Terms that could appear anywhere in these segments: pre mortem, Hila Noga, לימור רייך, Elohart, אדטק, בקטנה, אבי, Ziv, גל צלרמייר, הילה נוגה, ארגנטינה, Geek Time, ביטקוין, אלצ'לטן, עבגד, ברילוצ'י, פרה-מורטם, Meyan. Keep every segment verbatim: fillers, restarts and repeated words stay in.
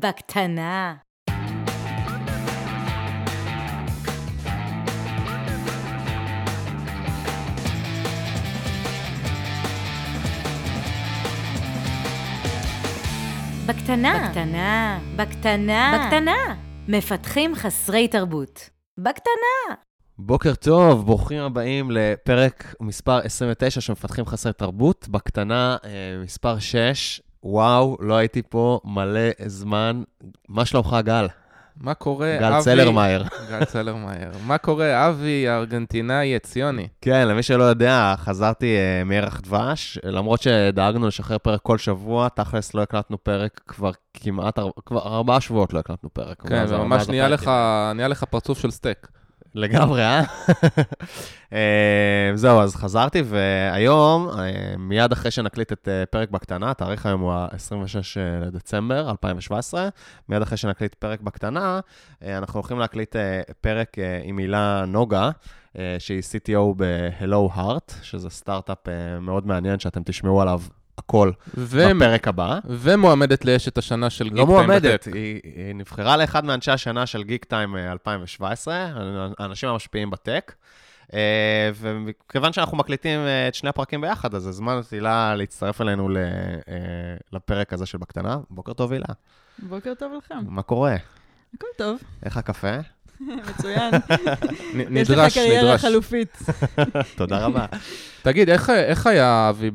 בקטנה. בקטנה. בקטנה. בקטנה. בקטנה. מפתחים חסרי תרבות. בקטנה. בוקר טוב, ברוכים הבאים לפרק מספר עשרים ותשע שמפתחים חסרי תרבות, בקטנה מספר שש. וואו, לא הייתי פה מלא זמן. מה שלומך, גל? מה קורה, גל אבי? צלרמייר. גל צלרמייר. מה קורה, אבי, הארגנטינאי, הציוני? כן, למי שלא יודע, חזרתי uh, מערך דבש, למרות שדאגנו לשחרר פרק כל שבוע, תכלס לא הקלטנו פרק כבר כמעט, אר... כבר ארבעה שבועות לא הקלטנו פרק. כן, וממש נהיה לך, נהיה לך פרצוף של סטייק. לגמרי, אה? זהו, אז חזרתי, והיום, מיד אחרי שנקליט את פרק בקטנה, התאריך היום הוא ה-עשרים ושישה לדצמבר אלפיים שבע עשרה, מיד אחרי שנקליט פרק בקטנה, אנחנו הולכים להקליט פרק עם הילה נוגה, שהיא סי טי או ב-Elohart, שזה סטארט-אפ מאוד מעניין שאתם תשמעו עליו. הכל בפרק הבא. ומועמדת לאשת השנה של גיק טיים. לא מועמדת, היא נבחרה לאחד מאנשי השנה של גיק טיים אלפיים שבע עשרה, האנשים המשפיעים בטק, וכיוון שאנחנו מקליטים את שני הפרקים ביחד, אז הזמנתי לה להצטרף אלינו לפרק הזה של בקטנה. בוקר טוב, הילה. בוקר טוב לכם. מה קורה? הכל טוב. איך הקפה? מצוין. יש לך קריירה חלופית. תודה רבה. תגיד, איך היה אבי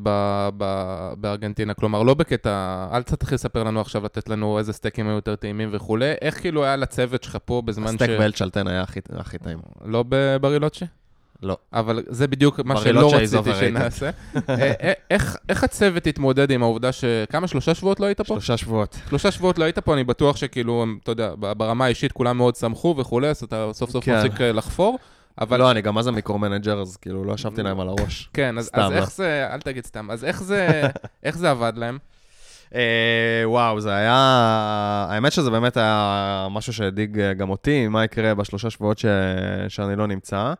בארגנטינה? כלומר, לא בקטע, אל תתחיל לספר לנו עכשיו, לתת לנו איזה סטייקים היו יותר טעימים וכו'. איך כאילו היה לצוות שלך פה בזמן ש... הסטייק באלצ'לטן היה הכי טעים. לא בברילוצ'י? לא. אבל זה בדיוק מה שלא רציתי שנעשה. איך הצוות התמודד עם העובדה שכמה? שלושה שבועות לא היית פה? שלושה שבועות. שלושה שבועות לא היית פה, אני בטוח שכאילו, אתה יודע, ברמה האישית כולם מאוד שמחו וכולי, אז אתה סוף סוף מפסיק לחפור. אבל לא, אני גם אז המיקרו-מנג'ר, אז כאילו לא ישבתי להם על הראש. כן, אז איך זה, אל תגיד סתם, אז איך זה עבד להם? וואו, זה היה, האמת שזה באמת היה משהו שהדיג גם אותי, מה יקרה בשלושה שבועות ש... שאני לא נמצא.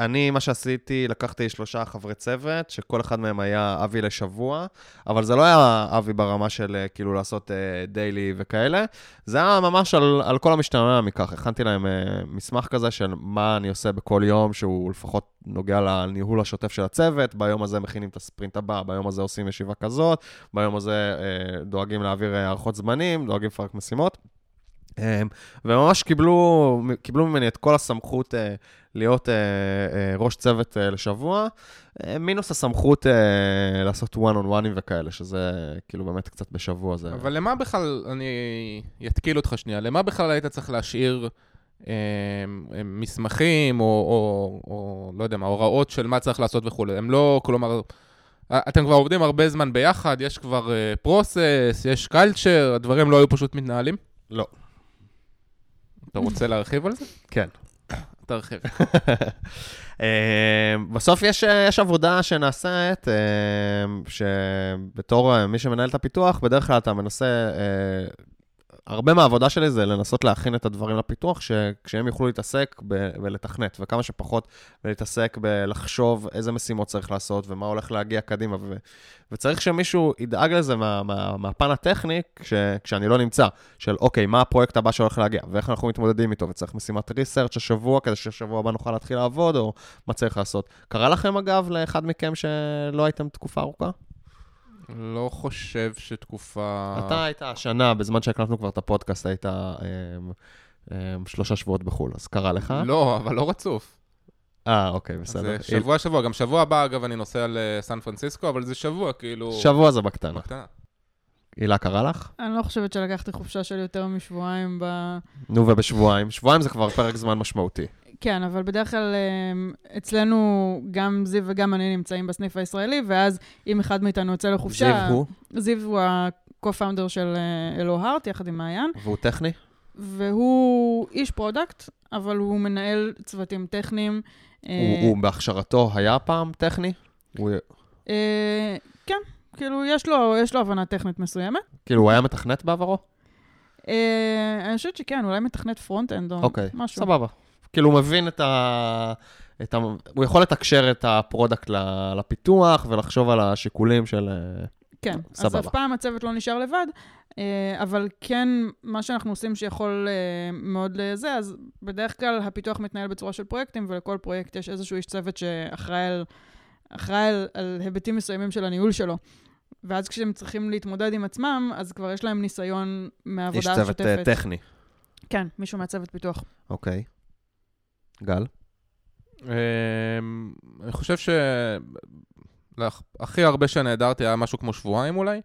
אני, מה שעשיתי, לקחתי שלושה חברי צוות, שכל אחד מהם היה אבי לשבוע, אבל זה לא היה אבי ברמה של כאילו לעשות דיילי וכאלה, זה היה ממש על, על כל המשתמע מכך. הכנתי להם מסמך כזה של מה אני עושה בכל יום, שהוא לפחות נוגע לניהול השוטף של הצוות, ביום הזה מכינים את הספרינט הבא, ביום הזה עושים ישיבה כזאת, ביום הזה דואגים להעביר הערכות זמנים, דואגים לפרק משימות. וממש קיבלו, קיבלו ממני את כל הסמכות להיות ראש צוות לשבוע, מינוס הסמכות לעשות one on one וכאלה, שזה כאילו באמת קצת בשבוע זה. אבל למה בכלל, אני יתקיל אותך שנייה, למה בכלל היית צריך להשאיר מסמכים או, או, או לא יודע מה, הוראות של מה צריך לעשות וכו'. הם לא, כלומר, אתם כבר עובדים הרבה זמן ביחד, יש כבר פרוסס, יש culture, הדברים לא היו פשוט מתנהלים? לא. אתה רוצה להרחיב על זה? כן. תרחיב. בסוף יש, יש עבודה שנעשית, שבתור מי שמנהל את הפיתוח, בדרך כלל אתה מנסה, הרבה מהעבודה שלי זה לנסות להכין את הדברים לפיתוח, שכשהם יוכלו להתעסק ולתכנת, וכמה שפחות, ולהתעסק בלחשוב איזה משימות צריך לעשות, ומה הולך להגיע קדימה, ו... וצריך שמישהו ידאג לזה מה, מה, מהפן הטכני, כש, כשאני לא נמצא, של אוקיי, מה הפרויקט הבא שהולך להגיע, ואיך אנחנו מתמודדים איתו, וצריך משימת ריסרצ' השבוע, כדי ששבוע הבא נוכל להתחיל לעבוד, או מה צריך לעשות. קרה לכם אגב לאחד מכם שלא הייתם תקופה ארוכה? לא חושב שתקופה... אתה היית השנה, בזמן שהקלפנו כבר את הפודקאסט, היית שלושה שבועות בחול, אז קרה לך? לא, אבל לא רצוף. אה, אוקיי, בסדר. שבוע שבוע, גם שבוע הבא, אגב, אני נוסע לסן פרנסיסקו, אבל זה שבוע, כאילו... שבוע זה בקטנה. אילה, קרה לך? אני לא חושבת שלקחתי חופשה שלי יותר משבועיים ב... נו, ובשבועיים. שבועיים זה כבר פרק זמן משמעותי. כן, אבל בדרך כלל אצלנו גם זיו וגם אני נמצאים בסניף הישראלי, ואז אם אחד מאיתנו יוצא לחופשה... זיו הוא? זיו הוא ה-co-founder של אלוהארט, יחד עם מעיין. והוא טכני? והוא איש פרודקט, אבל הוא מנהל צוותים טכניים. הוא, אה... הוא בהכשרתו היה פעם טכני? הוא... אה, כן, כאילו יש לו, יש לו הבנה טכנית מסוימת. כאילו הוא היה מתכנת בעברו? אה, אני חושבת שכן, אולי מתכנת פרונט-אנד או אוקיי, משהו. סבבה. כאילו הוא מבין את ה... את ה... הוא יכול לתקשר את הפרודקט לפיתוח ולחשוב על השיקולים של... כן, סבבה. אז אף פעם הצוות לא נשאר לבד, אבל כן, מה שאנחנו עושים שיכול מאוד לזה, אז בדרך כלל הפיתוח מתנהל בצורה של פרויקטים, ולכל פרויקט יש איזשהו איש צוות שאחראי על, אחראי על, על היבטים מסוימים של הניהול שלו. ואז כשהם צריכים להתמודד עם עצמם, אז כבר יש להם ניסיון מהעבודה השותפת. יש צוות טכני. כן, מישהו מהצוות פיתוח. אוקיי. גל? אני חושב שהכי הרבה שנעדרתי היה משהו כמו שבועיים אולי,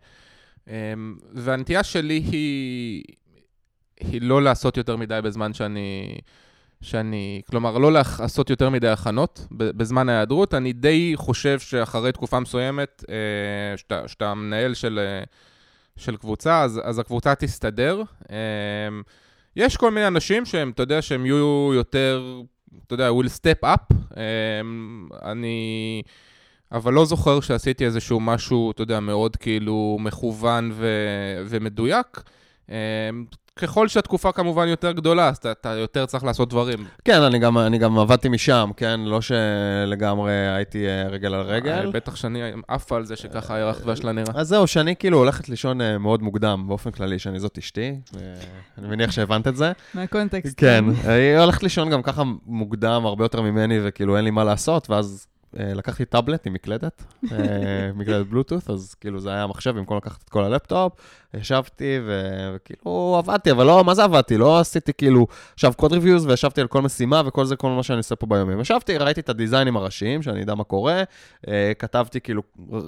והנטייה שלי היא, היא לא לעשות יותר מדי בזמן שאני, שאני, כלומר, לא לעשות יותר מדי הכנות בזמן ההיעדרות. אני די חושב שאחרי תקופה מסוימת, שאתה, שאתה מנהל של, של קבוצה, אז, אז הקבוצה תסתדר. יש כל מיני אנשים שהם, אתה יודע, שהם יהיו יותר, אתה יודע, will step up. אני... אבל לא זוכר שעשיתי איזשהו משהו, אתה יודע, מאוד כאילו מכוון ו- ומדויק. ככל שהתקופה כמובן יותר גדולה, אז אתה, אתה יותר צריך לעשות דברים. כן, אני גם, אני גם עבדתי משם, כן? לא שלגמרי הייתי רגל על רגל. בטח שאני אף על זה שככה הרחבה שלה נראה. אז זהו, שאני כאילו הולכת לישון מאוד מוקדם, באופן כללי, שאני זאת אשתי. אני מניח שהבנת את זה. מהקונטקסט. כן, היא הולכת לישון גם ככה מוקדם, הרבה יותר ממני, וכאילו אין לי מה לעשות, ואז... לקחתי טאבלט עם מקלדת, מקלדת בלוטות', אז כאילו זה היה מחשב, במקום לקחת את כל הלפטופ, ישבתי וכאילו עבדתי, אבל לא, מה זה עבדתי? לא עשיתי כאילו, עכשיו קוד ריוויוז וישבתי על כל משימה וכל זה, כל מה שאני עושה פה ביומים. ישבתי, ראיתי את הדיזיינים הראשיים, שאני יודע מה קורה, כתבתי כאילו,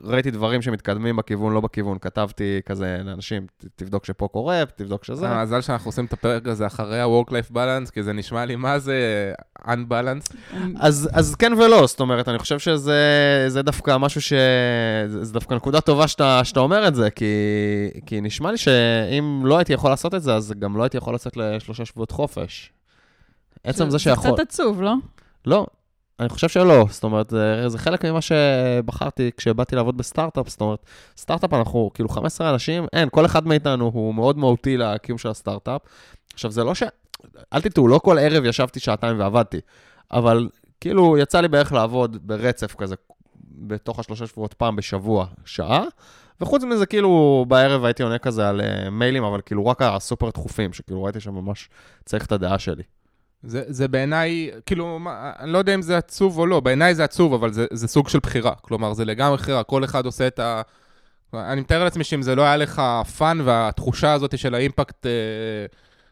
ראיתי דברים שמתקדמים בכיוון, לא בכיוון, כתבתי כזה לאנשים, תבדוק שפה קורה, תבדוק שזה. המזל שאנחנו עושים את הפרק הזה אחרי ה-work-life balance, כי זה נשמע לי מה זה unbalance. אז, אז כן ולא, זאת אומרת, אני חושב שזה, זה דווקא משהו ש... זה דווקא נקודה טובה שאתה, שאתה אומר את זה, כי, כי נשמע לי שאם לא הייתי יכול לעשות את זה, אז גם לא הייתי יכול לצאת לשלושה שבועות חופש. עצם זה שיכול. זה קצת עצוב, לא? לא, אני חושב שלא. זאת אומרת, זה חלק ממה שבחרתי כשבאתי לעבוד בסטארט-אפ. זאת אומרת, סטארט-אפ אנחנו, כאילו חמישה עשר אנשים, אין, כל אחד מאיתנו הוא מאוד מהותי לקיום של הסטארט-אפ. עכשיו, זה לא ש... אל תטעו, לא כל ערב ישבתי שעתיים ועבדתי, אבל... כאילו, יצא לי בערך לעבוד ברצף כזה, בתוך השלושה שבועות פעם בשבוע, שעה, וחוץ מזה, כאילו, בערב הייתי עונה כזה על uh, מיילים, אבל כאילו רק הסופר דחופים, שכאילו ראיתי שממש צריך את הדעה שלי. זה, זה בעיניי, כאילו, מה, אני לא יודע אם זה עצוב או לא, בעיניי זה עצוב, אבל זה, זה סוג של בחירה, כלומר, זה לגמרי בחירה, כל אחד עושה את ה... אני מתאר לעצמי שאם זה לא היה לך פן, והתחושה הזאת של האימפקט... Uh...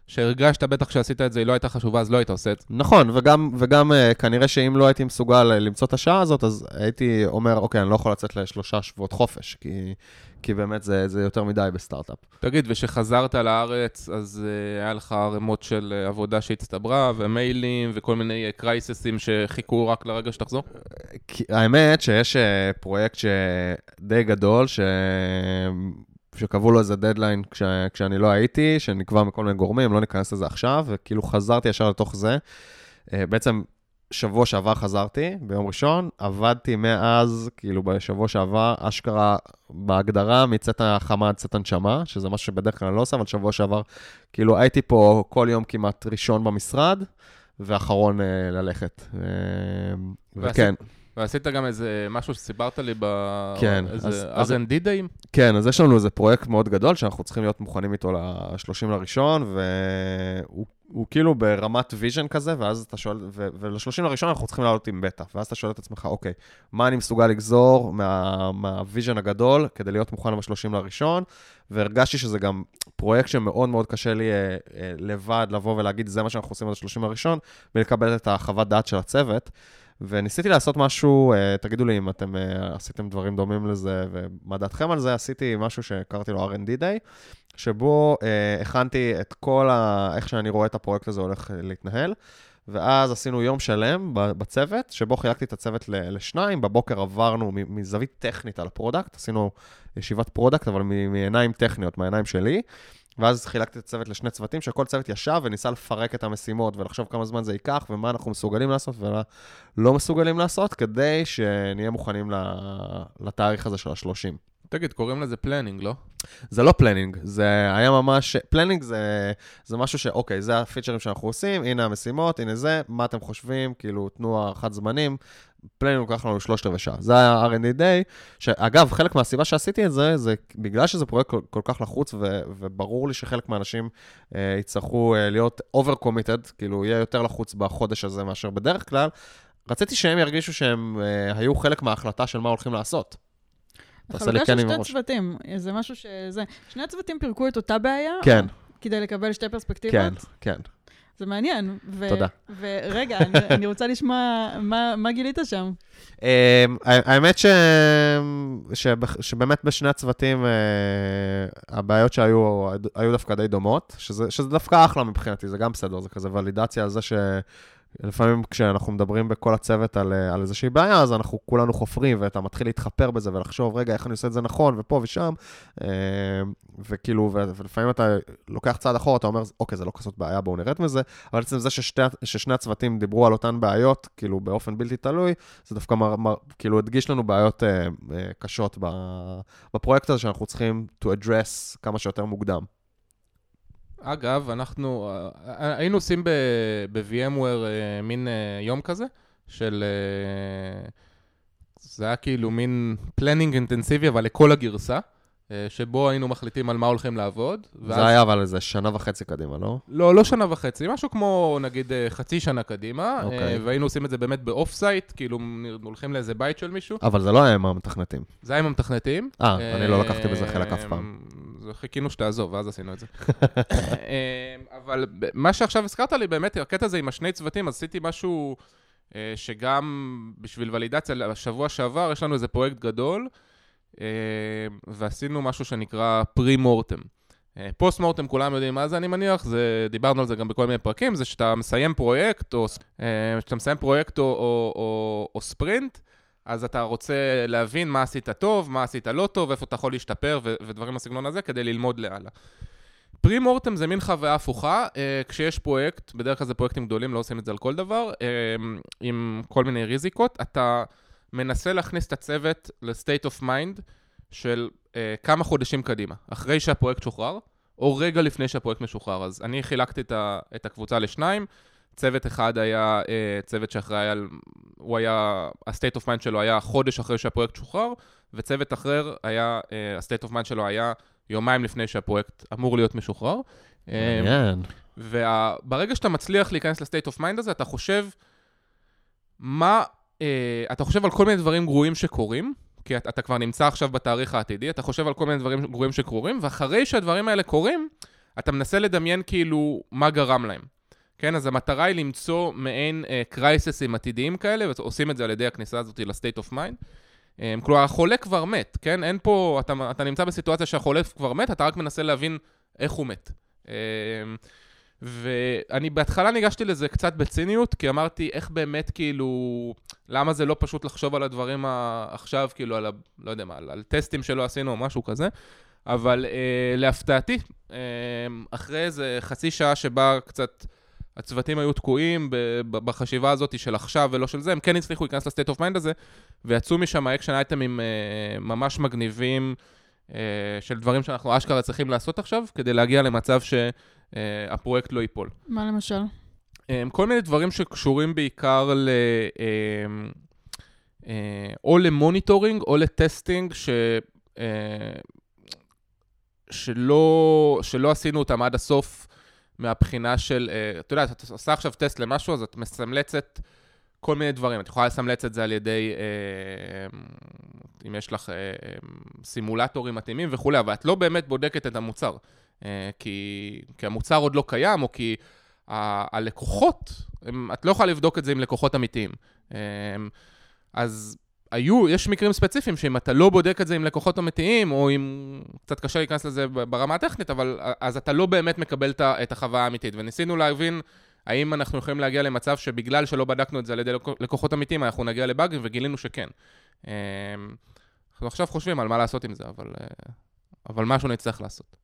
שהרגשת בטח שעשית את זה, היא לא הייתה חשובה, אז לא היית עושה את זה. נכון, וגם, וגם כנראה שאם לא הייתי מסוגל למצוא את השעה הזאת, אז הייתי אומר, אוקיי, אני לא יכול לצאת לשלושה שבועות חופש, כי, כי באמת זה, זה יותר מדי בסטארט-אפ. תגיד, ושחזרת לארץ, אז היה לך רמות של עבודה שהצטברה, ומיילים, וכל מיני קרייססים שחיכו רק לרגע שתחזור? האמת שיש פרויקט שדי גדול, ש... שקבעו לו איזה דדליין כש, כשאני לא הייתי, שנקבע מכל מיני גורמים, לא ניכנס לזה עכשיו, וכאילו חזרתי ישר לתוך זה. בעצם שבוע שעבר חזרתי, ביום ראשון, עבדתי מאז, כאילו בשבוע שעבר, אשכרה בהגדרה מצאת החמה עד צאת הנשמה, שזה משהו שבדרך כלל אני לא עושה, אבל שבוע שעבר, כאילו הייתי פה כל יום כמעט ראשון במשרד, ואחרון ללכת. וכן. ועשית גם איזה משהו שסיפרת לי באיזה אר אנד די דיים? כן, אז יש לנו איזה פרויקט מאוד גדול שאנחנו צריכים להיות מוכנים איתו ל-שלושים לראשון, והוא כאילו ברמת ויז'ן כזה, ואז אתה שואל, ול-שלושים לראשון אנחנו צריכים לעלות עם בטא, ואז אתה שואל את עצמך, אוקיי, מה אני מסוגל לגזור מהוויז'ן הגדול כדי להיות מוכן ב-שלושים לראשון, והרגשתי שזה גם פרויקט שמאוד מאוד קשה לי לבד לבוא ולהגיד, זה מה שאנחנו עושים ב-שלושים לראשון, ולקבל את החוות דעת של הצוות. וניסיתי לעשות משהו, תגידו לי אם אתם עשיתם דברים דומים לזה, ומה דעתכם על זה, עשיתי משהו שקראתי לו אר אנד די Day, שבו הכנתי את כל, ה... איך שאני רואה את הפרויקט הזה הולך להתנהל, ואז עשינו יום שלם בצוות, שבו חילקתי את הצוות לשניים, בבוקר עברנו מזווית טכנית על הפרודקט, עשינו ישיבת פרודקט, אבל מעיניים טכניות, מעיניים שלי, ואז חילקתי את הצוות לשני צוותים, שכל צוות ישב וניסה לפרק את המשימות, ולחשוב כמה זמן זה ייקח, ומה אנחנו מסוגלים לעשות ולא מסוגלים לעשות, כדי שנהיה מוכנים לתאריך הזה של השלושים. אסטרטגית, קוראים לזה פלנינג, לא? זה לא פלנינג, זה היה ממש, פלנינג זה, זה משהו שאוקיי, זה הפיצ'רים שאנחנו עושים, הנה המשימות, הנה זה, מה אתם חושבים, כאילו תנו הערכת זמנים, פלנינג לוקח לנו שלושת רבעי שעה. זה היה אר אנד די Day, שאגב, חלק מהסיבה שעשיתי את זה, זה בגלל שזה פרויקט כל, כל כך לחוץ, ו, וברור לי שחלק מהאנשים אה, יצטרכו אה, להיות over committed, כאילו יהיה יותר לחוץ בחודש הזה מאשר בדרך כלל, רציתי שהם ירגישו שהם אה, היו חלק מההחלטה של מה הולכים לעשות. החלוקה של שתי צוותים, זה משהו שזה... שני הצוותים פירקו את אותה בעיה? כן. כדי לקבל שתי פרספקטיבות? כן, כן. זה מעניין. תודה. ורגע, אני רוצה לשמוע מה גילית שם. האמת שבאמת בשני הצוותים הבעיות שהיו דווקא די דומות, שזה דווקא אחלה מבחינתי, זה גם בסדר, זה כזה ולידציה על זה ש... לפעמים כשאנחנו מדברים בכל הצוות על, על איזושהי בעיה, אז אנחנו כולנו חופרים, ואתה מתחיל להתחפר בזה ולחשוב, רגע, איך אני עושה את זה נכון, ופה ושם, וכאילו, ולפעמים אתה לוקח צעד אחורה, אתה אומר, אוקיי, זה לא כזאת בעיה, בואו נרד מזה, אבל בעצם זה ששתי, ששני הצוותים דיברו על אותן בעיות, כאילו, באופן בלתי תלוי, זה דווקא מר, מר, כאילו, הדגיש לנו בעיות אה, אה, קשות בפרויקט הזה, שאנחנו צריכים to address כמה שיותר מוקדם. אגב, אנחנו היינו עושים ב-VMware מין יום כזה, של זה היה כאילו מין פלנינג אינטנסיבי, אבל לכל הגרסה, שבו היינו מחליטים על מה הולכים לעבוד. זה היה אבל איזה שנה וחצי קדימה, לא? לא, לא שנה וחצי, משהו כמו נגיד חצי שנה קדימה, והיינו עושים את זה באמת באוף סייט, כאילו הולכים לאיזה בית של מישהו. אבל זה לא היה עם המתכנתים. זה היה עם המתכנתים. אה, אני לא לקחתי בזה חלק אף פעם. חיכינו שתעזוב, ואז עשינו את זה. אבל מה שעכשיו הזכרת לי, באמת הקטע הזה עם השני צוותים, אז עשיתי משהו שגם בשביל ולידציה, השבוע שעבר יש לנו איזה פרויקט גדול, ועשינו משהו שנקרא pre mortem. פוסט מורטם, כולם יודעים מה זה, אני מניח, זה, דיברנו על זה גם בכל מיני פרקים, זה שאתה מסיים פרויקט, או, שאתה מסיים פרויקט או, או, או, או ספרינט, אז אתה רוצה להבין מה עשית טוב, מה עשית לא טוב, איפה אתה יכול להשתפר ו- ודברים בסגנון הזה כדי ללמוד להלאה. פרי מורטם זה מין חוויה הפוכה, אה, כשיש פרויקט, בדרך כלל זה פרויקטים גדולים, לא עושים את זה על כל דבר, אה, עם כל מיני ריזיקות, אתה מנסה להכניס את הצוות ל-state of mind של אה, כמה חודשים קדימה, אחרי שהפרויקט שוחרר, או רגע לפני שהפרויקט משוחרר. אז אני חילקתי את, ה- את הקבוצה לשניים, צוות אחד היה אה, צוות שאחראי על, הוא היה, ה-state of mind שלו היה חודש אחרי שהפרויקט שוחרר, וצוות אחר היה, אה, ה-state of mind שלו היה יומיים לפני שהפרויקט אמור להיות משוחרר. מעניין. אה, וברגע שאתה מצליח להיכנס ל-state of mind הזה, אתה חושב מה, אה, אתה חושב על כל מיני דברים גרועים שקורים, כי אתה, אתה כבר נמצא עכשיו בתאריך העתידי, אתה חושב על כל מיני דברים גרועים שקורים, ואחרי שהדברים האלה קורים, אתה מנסה לדמיין כאילו מה גרם להם. כן, אז המטרה היא למצוא מעין קרייססים עתידיים כאלה, ועושים את זה על ידי הכניסה הזאת לסטייט אוף מיינד. כלומר, החולה כבר מת, כן? אין פה, אתה, אתה נמצא בסיטואציה שהחולה כבר מת, אתה רק מנסה להבין איך הוא מת. ואני בהתחלה ניגשתי לזה קצת בציניות, כי אמרתי, איך באמת, כאילו, למה זה לא פשוט לחשוב על הדברים עכשיו, כאילו, על, לא יודע מה, על טסטים שלא עשינו או משהו כזה. אבל להפתעתי, אחרי איזה חצי שעה שבה קצת... הצוותים היו תקועים בחשיבה הזאת של עכשיו ולא של זה, הם כן הצליחו להיכנס לסטייט אוף מיינד הזה, ויצאו משם האקשן אייטמים ממש מגניבים של דברים שאנחנו אשכרה צריכים לעשות עכשיו, כדי להגיע למצב שהפרויקט לא ייפול. מה למשל? כל מיני דברים שקשורים בעיקר ל... או למוניטורינג או לטסטינג ש... שלא... שלא עשינו אותם עד הסוף, מהבחינה של, אתה יודע, אתה עושה עכשיו טסט למשהו, אז את מסמלצת כל מיני דברים. את יכולה לסמלץ את זה על ידי, אם יש לך סימולטורים מתאימים וכו', אבל את לא באמת בודקת את המוצר, כי, כי המוצר עוד לא קיים, או כי ה- הלקוחות, את לא יכולה לבדוק את זה עם לקוחות אמיתיים. אז היו, יש מקרים ספציפיים שאם אתה לא בודק את זה עם לקוחות אמיתיים, או אם קצת קשה להיכנס לזה ברמה הטכנית, אבל אז אתה לא באמת מקבל את החוויה האמיתית. וניסינו להבין האם אנחנו יכולים להגיע למצב שבגלל שלא בדקנו את זה על ידי לקוחות אמיתיים, אנחנו נגיע לבאגים וגילינו שכן. אנחנו עכשיו חושבים על מה לעשות עם זה, אבל, אבל משהו נצטרך לעשות.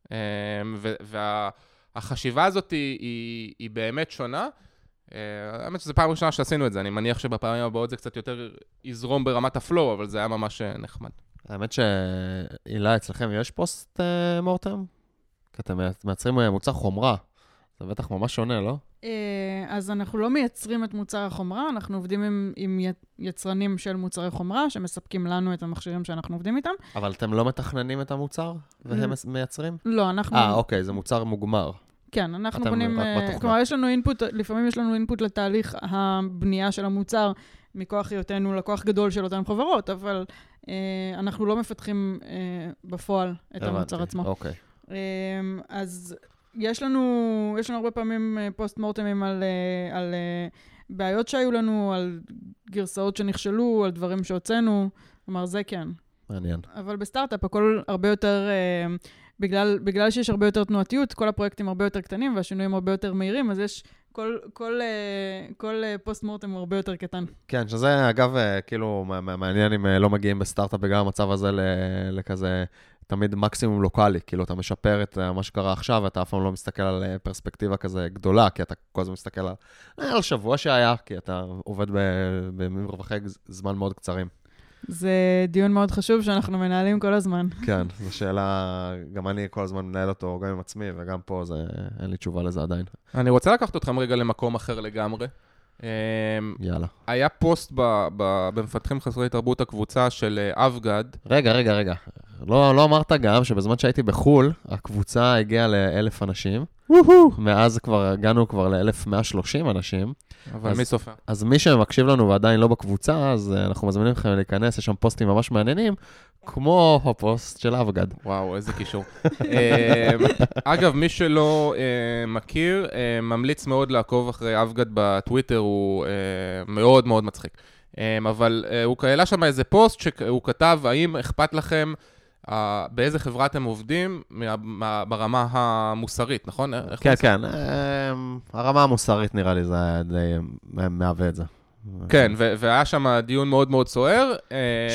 והחשיבה הזאת היא, היא באמת שונה, האמת שזו פעם ראשונה שעשינו את זה, אני מניח שבפעמים הבאות זה קצת יותר יזרום ברמת הפלואו, אבל זה היה ממש נחמד. האמת שאילה, אצלכם יש פוסט מורטם? כי אתם מייצרים מוצר חומרה. זה בטח ממש שונה, לא? אז אנחנו לא מייצרים את מוצר החומרה, אנחנו עובדים עם, עם יצרנים של מוצרי חומרה, שמספקים לנו את המכשירים שאנחנו עובדים איתם. אבל אתם לא מתכננים את המוצר והם מייצרים? לא, אנחנו... אה, אוקיי, זה מוצר מוגמר. כן, אנחנו בונים... כלומר, יש לנו אינפוט, לפעמים יש לנו אינפוט לתהליך הבנייה של המוצר, מכוח היותנו לקוח גדול של אותן חברות, אבל אה, אנחנו לא מפתחים אה, בפועל את הבנתי. המוצר עצמו. אוקיי. אה, אז... יש לנו, יש לנו הרבה פעמים פוסט מורטמים על, על בעיות שהיו לנו, על גרסאות שנכשלו, על דברים שהוצאנו. כלומר, זה כן. מעניין. אבל בסטארט-אפ הכל הרבה יותר, בגלל, בגלל שיש הרבה יותר תנועתיות, כל הפרויקטים הרבה יותר קטנים והשינויים הרבה יותר מהירים, אז יש כל, כל, כל פוסט מורטם הרבה יותר קטן. כן, שזה אגב, כאילו, מעניין אם לא מגיעים בסטארט-אפ בגלל המצב הזה לכזה... תמיד מקסימום לוקלי, כאילו אתה משפר את מה שקרה עכשיו, ואתה אף פעם לא מסתכל על פרספקטיבה כזה גדולה, כי אתה כל הזמן מסתכל על, על שבוע שהיה, כי אתה עובד במרווחי זמן מאוד קצרים. זה דיון מאוד חשוב שאנחנו מנהלים כל הזמן. כן, זו שאלה, גם אני כל הזמן מנהל אותו, גם עם עצמי, וגם פה זה, אין לי תשובה לזה עדיין. אני רוצה לקחת אתכם רגע למקום אחר לגמרי. יאללה. היה פוסט במפתחים חסרי תרבות הקבוצה של עבגד. רגע, רגע, רגע. לא, לא אמרת גם שבזמן שהייתי בחול, הקבוצה הגיעה לאלף אנשים. מאז כבר, הגענו כבר לאלף מאה שלושים אנשים. אבל מי סופר? אז מי שמקשיב לנו ועדיין לא בקבוצה, אז אנחנו מזמינים לכם להיכנס, יש שם פוסטים ממש מעניינים, כמו הפוסט של אבגד. וואו, איזה קישור. אגב, מי שלא מכיר, ממליץ מאוד לעקוב אחרי אבגד בטוויטר, הוא מאוד מאוד מצחיק. אבל הוא קהלה שם איזה פוסט שהוא כתב, האם אכפת לכם באיזה חברה אתם עובדים ברמה המוסרית, נכון? כן, כן. הרמה המוסרית נראה לי, זה מהווה את זה. כן, והיה שם דיון מאוד מאוד סוער.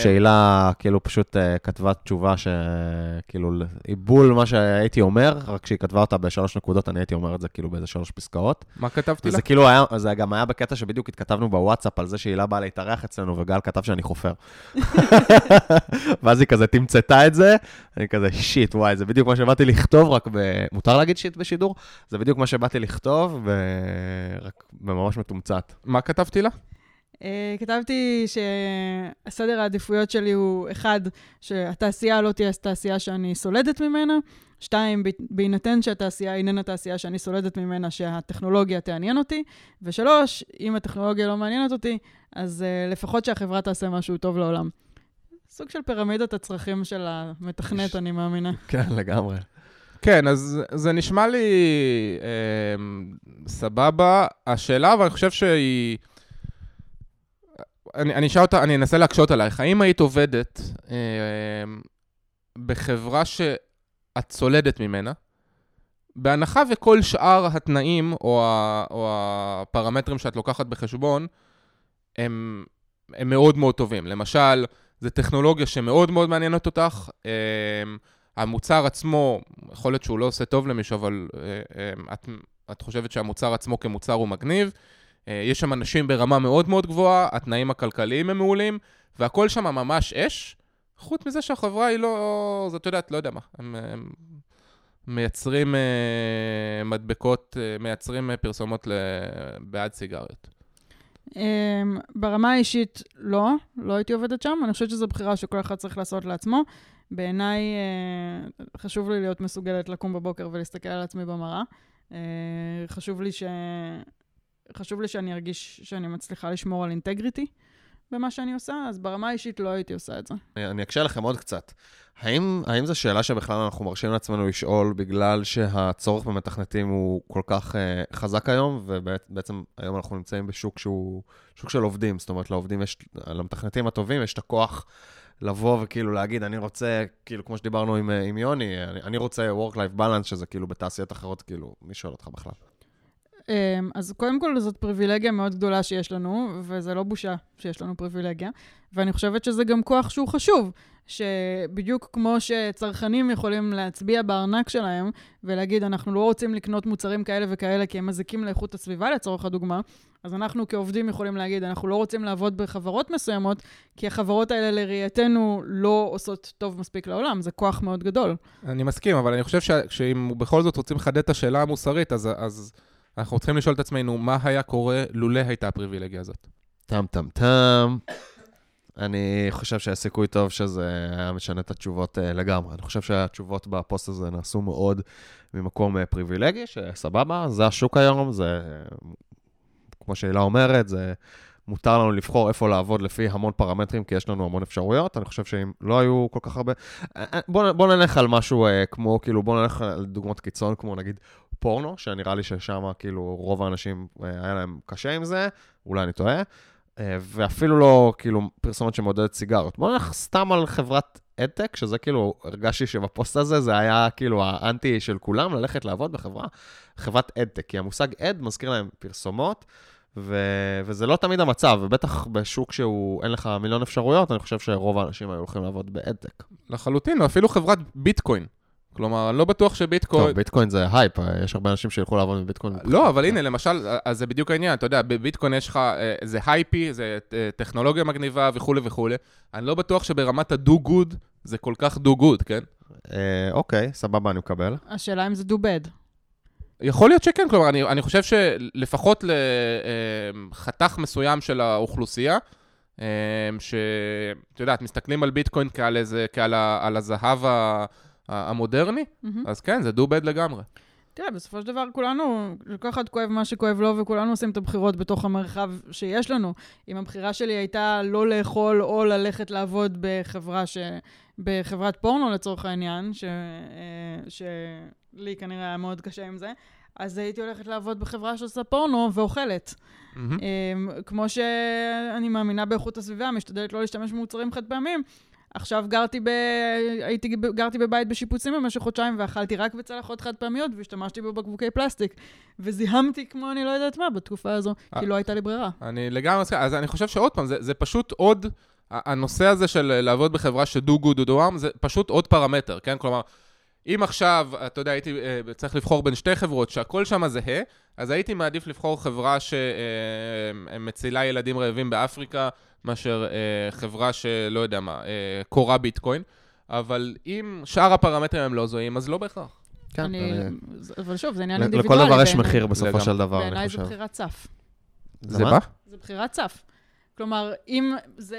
שאלה, כאילו פשוט כתבה תשובה שכאילו עיבול מה שהייתי אומר, רק שהיא כתבה אותה בשלוש נקודות, אני הייתי אומר את זה כאילו באיזה שלוש פסקאות. מה כתבתי לה? זה כאילו היה, זה גם היה בקטע שבדיוק התכתבנו בוואטסאפ על זה שאלה באה להתארח אצלנו, וגל כתב שאני חופר. ואז היא כזה תמצתה את זה, אני כזה שיט, וואי, זה בדיוק מה שבאתי לכתוב, רק ב... מותר להגיד שיט בשידור? זה בדיוק מה שבאתי לכתוב, ו... רק ממש מתומצת. מה כתבתי לה? כתבתי שהסדר העדיפויות שלי הוא אחד, שהתעשייה לא תהיה תעשייה שאני סולדת ממנה, שתיים, בהינתן שהתעשייה איננה תעשייה שאני סולדת ממנה, שהטכנולוגיה תעניין אותי, ושלוש, אם הטכנולוגיה לא מעניינת אותי, אז לפחות שהחברה תעשה משהו טוב לעולם. סוג של פירמידת הצרכים של המתכנת, אני מאמינה. כן, לגמרי. כן, אז זה נשמע לי סבבה. השאלה, אבל אני חושב שהיא... אני, אני, אותה, אני אנסה להקשות עלייך. האם היית עובדת אה, בחברה שאת צולדת ממנה, בהנחה וכל שאר התנאים או, ה, או הפרמטרים שאת לוקחת בחשבון, הם, הם מאוד מאוד טובים. למשל, זו טכנולוגיה שמאוד מאוד מעניינת אותך, אה, המוצר עצמו, יכול להיות שהוא לא עושה טוב למישהו, אבל אה, אה, את, את חושבת שהמוצר עצמו כמוצר הוא מגניב, יש שם אנשים ברמה מאוד מאוד גבוהה, התנאים הכלכליים הם מעולים, והכל שם ממש אש, חוץ מזה שהחברה היא לא, זאת יודעת, לא יודע מה, הם, הם מייצרים מדבקות, מייצרים פרסומות בעד סיגריות. ברמה האישית לא, לא הייתי עובדת שם, אני חושבת שזו בחירה שכל אחד צריך לעשות לעצמו, בעיניי חשוב לי להיות מסוגלת לקום בבוקר ולהסתכל על עצמי במראה, חשוב לי ש... חשוב לי שאני ארגיש שאני מצליחה לשמור על אינטגריטי במה שאני עושה, אז ברמה האישית לא הייתי עושה את זה. אני אקשה לכם עוד קצת. האם, האם זו שאלה שבכלל אנחנו מרשים לעצמנו לשאול בגלל שהצורך במתכנתים הוא כל כך uh, חזק היום, ובעצם היום אנחנו נמצאים בשוק שהוא, שוק של עובדים, זאת אומרת לעובדים יש, למתכנתים הטובים יש את הכוח לבוא וכאילו להגיד, אני רוצה, כאילו כמו שדיברנו עם, עם יוני, אני, אני רוצה work-life balance, שזה כאילו בתעשיות אחרות, כאילו מי שואל אותך בכלל? אז קודם כל זאת פריבילגיה מאוד גדולה שיש לנו, וזה לא בושה שיש לנו פריבילגיה, ואני חושבת שזה גם כוח שהוא חשוב, שבדיוק כמו שצרכנים יכולים להצביע בארנק שלהם, ולהגיד אנחנו לא רוצים לקנות מוצרים כאלה וכאלה, כי הם מזיקים לאיכות הסביבה לצורך הדוגמה, אז אנחנו כעובדים יכולים להגיד, אנחנו לא רוצים לעבוד בחברות מסוימות, כי החברות האלה לראייתנו לא עושות טוב מספיק לעולם, זה כוח מאוד גדול. אני מסכים, אבל אני חושב שאם בכל זאת רוצים לחדד את השאלה המוסרית, אז, אז אנחנו צריכים לשאול את עצמנו, מה היה קורה לולא הייתה הפריבילגיה הזאת? טם טם טם. אני חושב שהסיכוי טוב שזה היה משנה את התשובות לגמרי. אני חושב שהתשובות בפוסט הזה נעשו מאוד ממקום פריבילגי, שסבבה, זה השוק היום, זה, כמו שאילה אומרת, זה מותר לנו לבחור איפה לעבוד לפי המון פרמטרים, כי יש לנו המון אפשרויות. אני חושב שאם לא היו כל כך הרבה... בוא, בוא נלך על משהו כמו, כאילו, בוא נלך על דוגמות קיצון, כמו נגיד פורנו, שנראה לי ששם, כאילו, רוב האנשים היה להם קשה עם זה, אולי אני טועה. ואפילו לא, כאילו, פרסומת שמודדת סיגרות. בוא נלך סתם על חברת אדטק, שזה כאילו, הרגשתי שבפוסט הזה, זה היה כאילו האנטי של כולם, ללכת לעבוד בחברה, חברת אדטק, כי המושג אד מזכיר להם פרסומות, ו- וזה לא תמיד המצב, ובטח בשוק שהוא, אין לך מיליון אפשרויות, אני חושב שרוב האנשים היו הולכים לעבוד באדטק. לחלוטין, אפילו חברת ביטקוין. כלומר, אני לא בטוח שביטקוין... טוב, ביטקוין זה הייפ, יש הרבה אנשים שילכו לעבוד בביטקוין. לא, אבל הנה, למשל, אז זה בדיוק העניין, אתה יודע, בביטקוין יש לך, זה הייפי, זה טכנולוגיה מגניבה וכו' וכו'. אני לא בטוח שברמת הדו-גוד זה כל כך דו-גוד, כן? אוקיי, סבבה, אני מקבל. השאלה אם זה דו-בד. יכול להיות שכן, כלומר, אני חושב שלפחות לחתך מסוים של האוכלוסייה, שאתה יודעת, מסתכלים על ביטקוין כעל הזהב ה... המודרני, אז כן, זה דו-בד לגמרי. תראה, בסופו של דבר כולנו, כל אחד כואב מה שכואב לו, וכולנו עושים את הבחירות בתוך המרחב שיש לנו. אם הבחירה שלי הייתה לא לאכול או ללכת לעבוד בחברה ש... בחברת פורנו לצורך העניין, ש... שלי כנראה היה מאוד קשה עם זה, אז הייתי הולכת לעבוד בחברה שעושה פורנו ואוכלת. כמו שאני מאמינה באיכות הסביבה, משתדלת לא להשתמש במוצרים חד פעמים, עכשיו גרתי, ב... הייתי... גרתי בבית בשיפוצים במשך חודשיים, ואכלתי רק בצלחות חד פעמיות, והשתמשתי בבקבוקי פלסטיק. וזיהמתי כמו אני לא יודעת מה בתקופה הזו, כי לא הייתה לי ברירה. אני לגמרי, אז אני חושב שעוד פעם, זה, זה פשוט עוד, הנושא הזה של לעבוד בחברה שדו גוד ודואם, זה פשוט עוד פרמטר, כן? כלומר, אם עכשיו, אתה יודע, הייתי צריך לבחור בין שתי חברות, שהכל שם זהה, אז הייתי מעדיף לבחור חברה שמצילה ילדים רעבים באפריקה, מאשר חברה שלא יודע מה, קורה ביטקוין, אבל אם שאר הפרמטרים הם לא זוהים, אז לא בהכרח. כן. אבל שוב, זה עניין אינדיבידואלי. לכל דבר יש מחיר בסופו של דבר, אני חושב. בעיניי זה בחירת צף. זה מה? זה בחירת צף. כלומר, אם זה...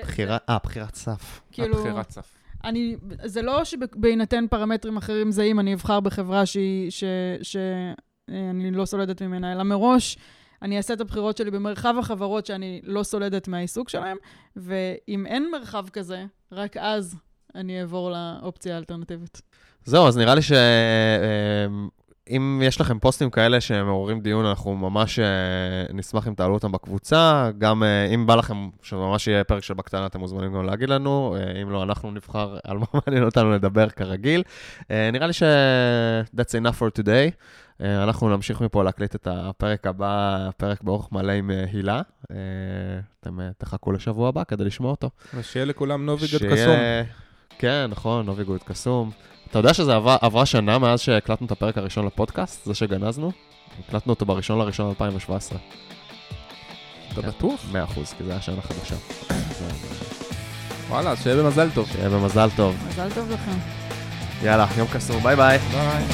אה, בחירת צף. בחירת צף. אני, זה לא שבהינתן פרמטרים אחרים זהים, אני אבחר בחברה שאני לא סולדת ממנה, אלא מראש, אני אעשה את הבחירות שלי במרחב החברות שאני לא סולדת מהעיסוק שלהם, ואם אין מרחב כזה, רק אז אני אעבור לאופציה האלטרנטיבית. זהו, אז נראה לי ש... אם יש לכם פוסטים כאלה שמעוררים דיון, אנחנו ממש נשמח אם תעלו אותם בקבוצה. גם אם בא לכם שממש יהיה פרק של בקטנה, אתם מוזמנים גם להגיד לנו. אם לא, אנחנו נבחר על מה מעניין אותנו לדבר כרגיל. נראה לי ש... That's enough for today. אנחנו נמשיך מפה להקליט את הפרק הבא, הפרק באורך מלא עם הילה. אתם תחכו לשבוע הבא כדי לשמוע אותו. שיהיה לכולם נובי גד קסום. כן, נכון, נובי גד קסום. אתה יודע שזה עבר, עברה שנה מאז שהקלטנו את הפרק הראשון לפודקאסט, זה שגנזנו? הקלטנו אותו בראשון לראשון אלפיים שבע עשרה. אתה בטוח? מאה אחוז, כי זה היה שנה חדשה. וואלה, שיהיה במזל טוב. שיהיה במזל טוב. מזל טוב לכם. יאללה, יום קסום, ביי ביי. ביי.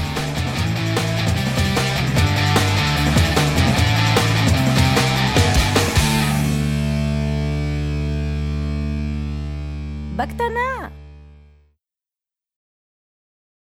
בקטנה.